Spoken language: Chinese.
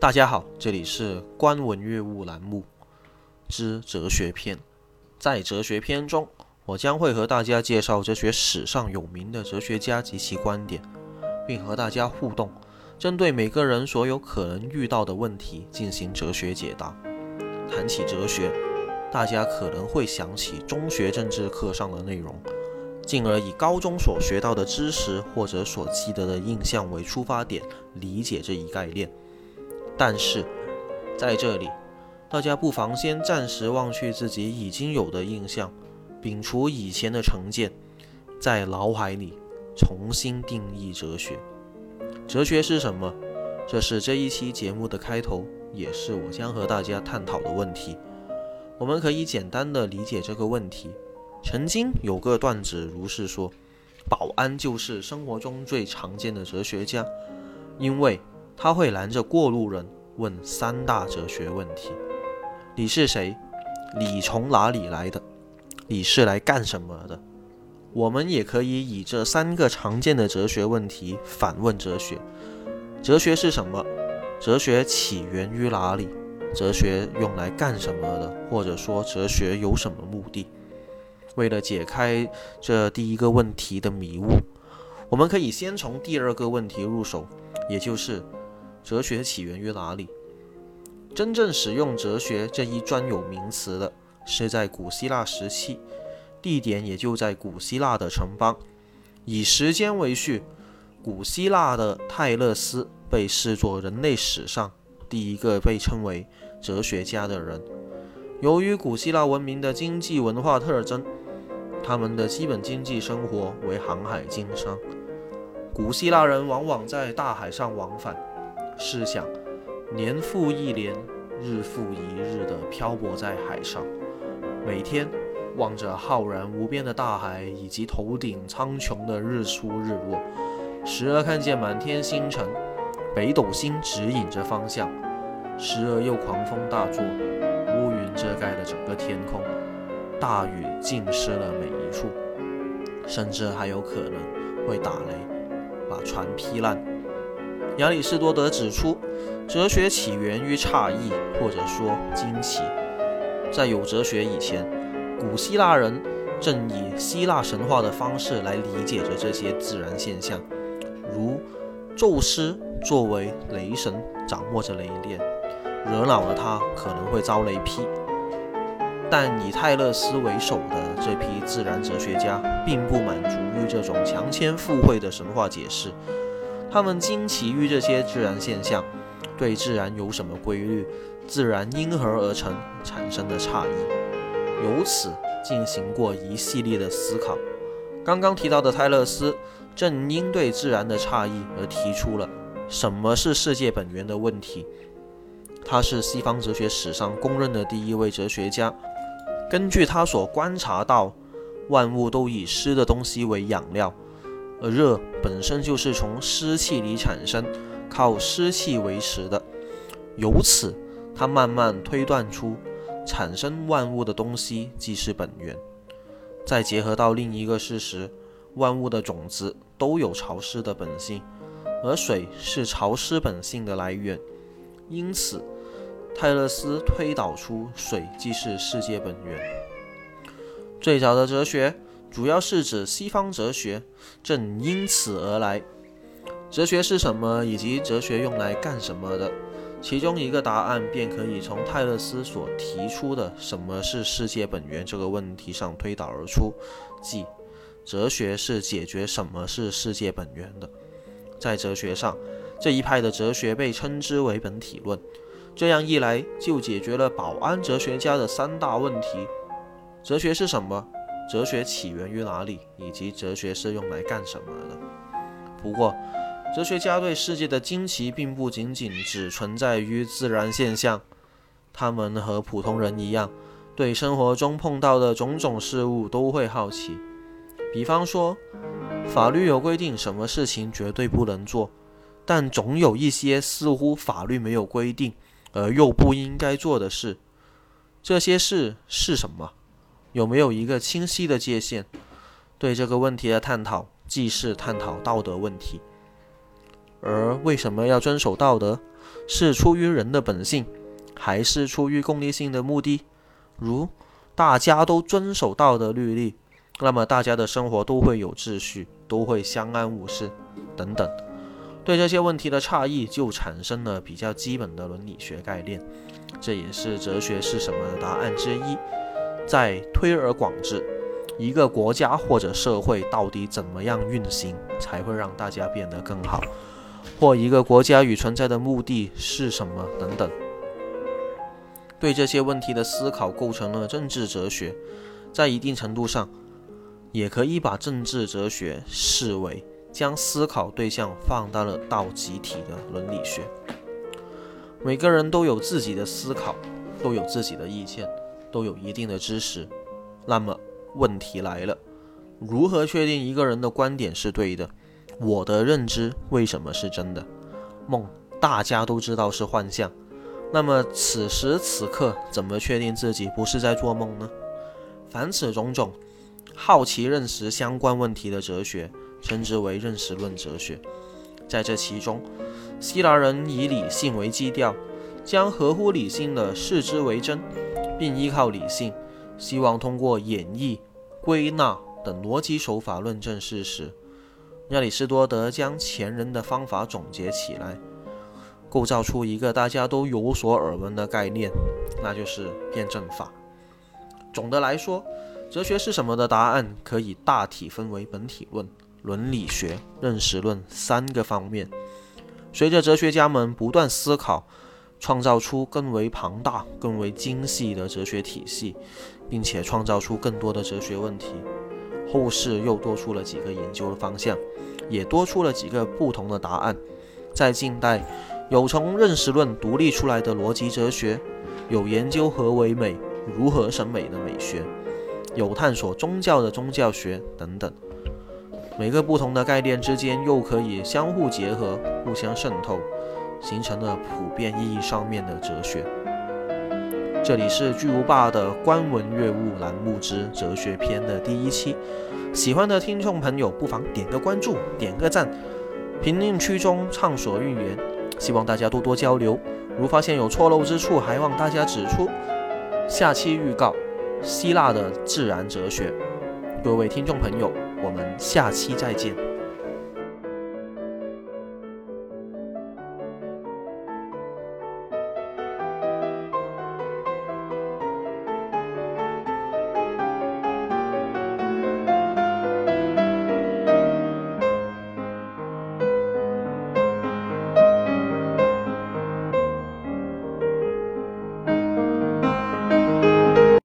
大家好，这里是观文阅物栏目之哲学篇。在哲学篇中，我将会和大家介绍哲学史上有名的哲学家及其观点，并和大家互动，针对每个人所有可能遇到的问题进行哲学解答。谈起哲学，大家可能会想起中学政治课上的内容，进而以高中所学到的知识或者所记得的印象为出发点，理解这一概念。但是在这里，大家不妨先暂时忘去自己已经有的印象，摒除以前的成见，在脑海里重新定义哲学。哲学是什么？这是这一期节目的开头，也是我将和大家探讨的问题。我们可以简单的理解这个问题。曾经有个段子如是说，保安就是生活中最常见的哲学家，因为他会拦着过路人问三大哲学问题：你是谁？你从哪里来的？你是来干什么的？我们也可以以这三个常见的哲学问题反问哲学。哲学是什么？哲学起源于哪里？哲学用来干什么的？或者说哲学有什么目的？为了解开这第一个问题的迷雾，我们可以先从第二个问题入手，也就是哲学起源于哪里？真正使用哲学这一专有名词的是在古希腊时期，地点也就在古希腊的城邦。以时间为序，古希腊的泰勒斯被视作人类史上第一个被称为哲学家的人。由于古希腊文明的经济文化特征，他们的基本经济生活为航海经商。古希腊人往往在大海上往返，试想年复一年，日复一日地漂泊在海上，每天望着浩然无边的大海以及头顶苍穹的日出日落，时而看见满天星辰，北斗星指引着方向，时而又狂风大作，乌云遮盖了整个天空，大雨浸湿了每一处，甚至还有可能会打雷把船劈烂。亚里士多德指出，哲学起源于诧异，或者说惊奇。在有哲学以前，古希腊人正以希腊神话的方式来理解着这些自然现象，如宙斯作为雷神掌握着雷电，惹恼了他可能会遭雷劈。但以泰勒斯为首的这批自然哲学家并不满足于这种强迁附会的神话解释，他们惊奇于这些自然现象，对自然有什么规律，自然因何而成产生的诧异，由此进行过一系列的思考。刚刚提到的泰勒斯正因对自然的诧异而提出了什么是世界本源的问题。他是西方哲学史上公认的第一位哲学家。根据他所观察到，万物都以湿的东西为养料，而热本身就是从湿气里产生，靠湿气维持的。由此他慢慢推断出产生万物的东西即是本源。再结合到另一个事实，万物的种子都有潮湿的本性，而水是潮湿本性的来源。因此泰勒斯推导出水即是世界本源。最早的哲学主要是指西方哲学，正因此而来。哲学是什么以及哲学用来干什么的，其中一个答案便可以从泰勒斯所提出的什么是世界本源这个问题上推导而出，即哲学是解决什么是世界本源的。在哲学上，这一派的哲学被称之为本体论。这样一来就解决了保安哲学家的三大问题：哲学是什么？哲学起源于哪里？以及哲学是用来干什么的？不过，哲学家对世界的惊奇并不仅仅只存在于自然现象，他们和普通人一样，对生活中碰到的种种事物都会好奇。比方说，法律有规定什么事情绝对不能做，但总有一些似乎法律没有规定，而又不应该做的事。这些事是什么？有没有一个清晰的界限？对这个问题的探讨，既是探讨道德问题，而为什么要遵守道德？是出于人的本性，还是出于功利性的目的？如大家都遵守道德律例，那么大家的生活都会有秩序，都会相安无事等等。对这些问题的差异就产生了比较基本的伦理学概念，这也是哲学是什么的答案之一。再推而广之，一个国家或者社会到底怎么样运行才会让大家变得更好，或一个国家与存在的目的是什么等等。对这些问题的思考构成了政治哲学，在一定程度上也可以把政治哲学视为将思考对象放大了到集体的伦理学。每个人都有自己的思考，都有自己的意见，都有一定的知识。那么问题来了，如何确定一个人的观点是对的？我的认知为什么是真的？梦大家都知道是幻象，那么此时此刻怎么确定自己不是在做梦呢？凡此种种，好奇认识相关问题的哲学称之为认识论哲学。在这其中，希腊人以理性为基调，将合乎理性的视之为真，并依靠理性，希望通过演绎、归纳等逻辑手法论证事实。亚里士多德将前人的方法总结起来，构造出一个大家都有所耳闻的概念，那就是辩证法。总的来说，哲学是什么的答案可以大体分为本体论、伦理学、认识论三个方面。随着哲学家们不断思考，创造出更为庞大、更为精细的哲学体系，并且创造出更多的哲学问题，后世又多出了几个研究的方向，也多出了几个不同的答案。在近代，有从认识论独立出来的逻辑哲学，有研究何为美、如何审美的美学，有探索宗教的宗教学等等。每个不同的概念之间又可以相互结合，互相渗透，形成了普遍意义上面的哲学。这里是巨无霸的观文阅物栏目之哲学篇的第一期，喜欢的听众朋友不妨点个关注，点个赞，评论区中畅所欲言，希望大家多多交流，如发现有错漏之处还望大家指出。下期预告：希腊的自然哲学。各位听众朋友，我们下期再见。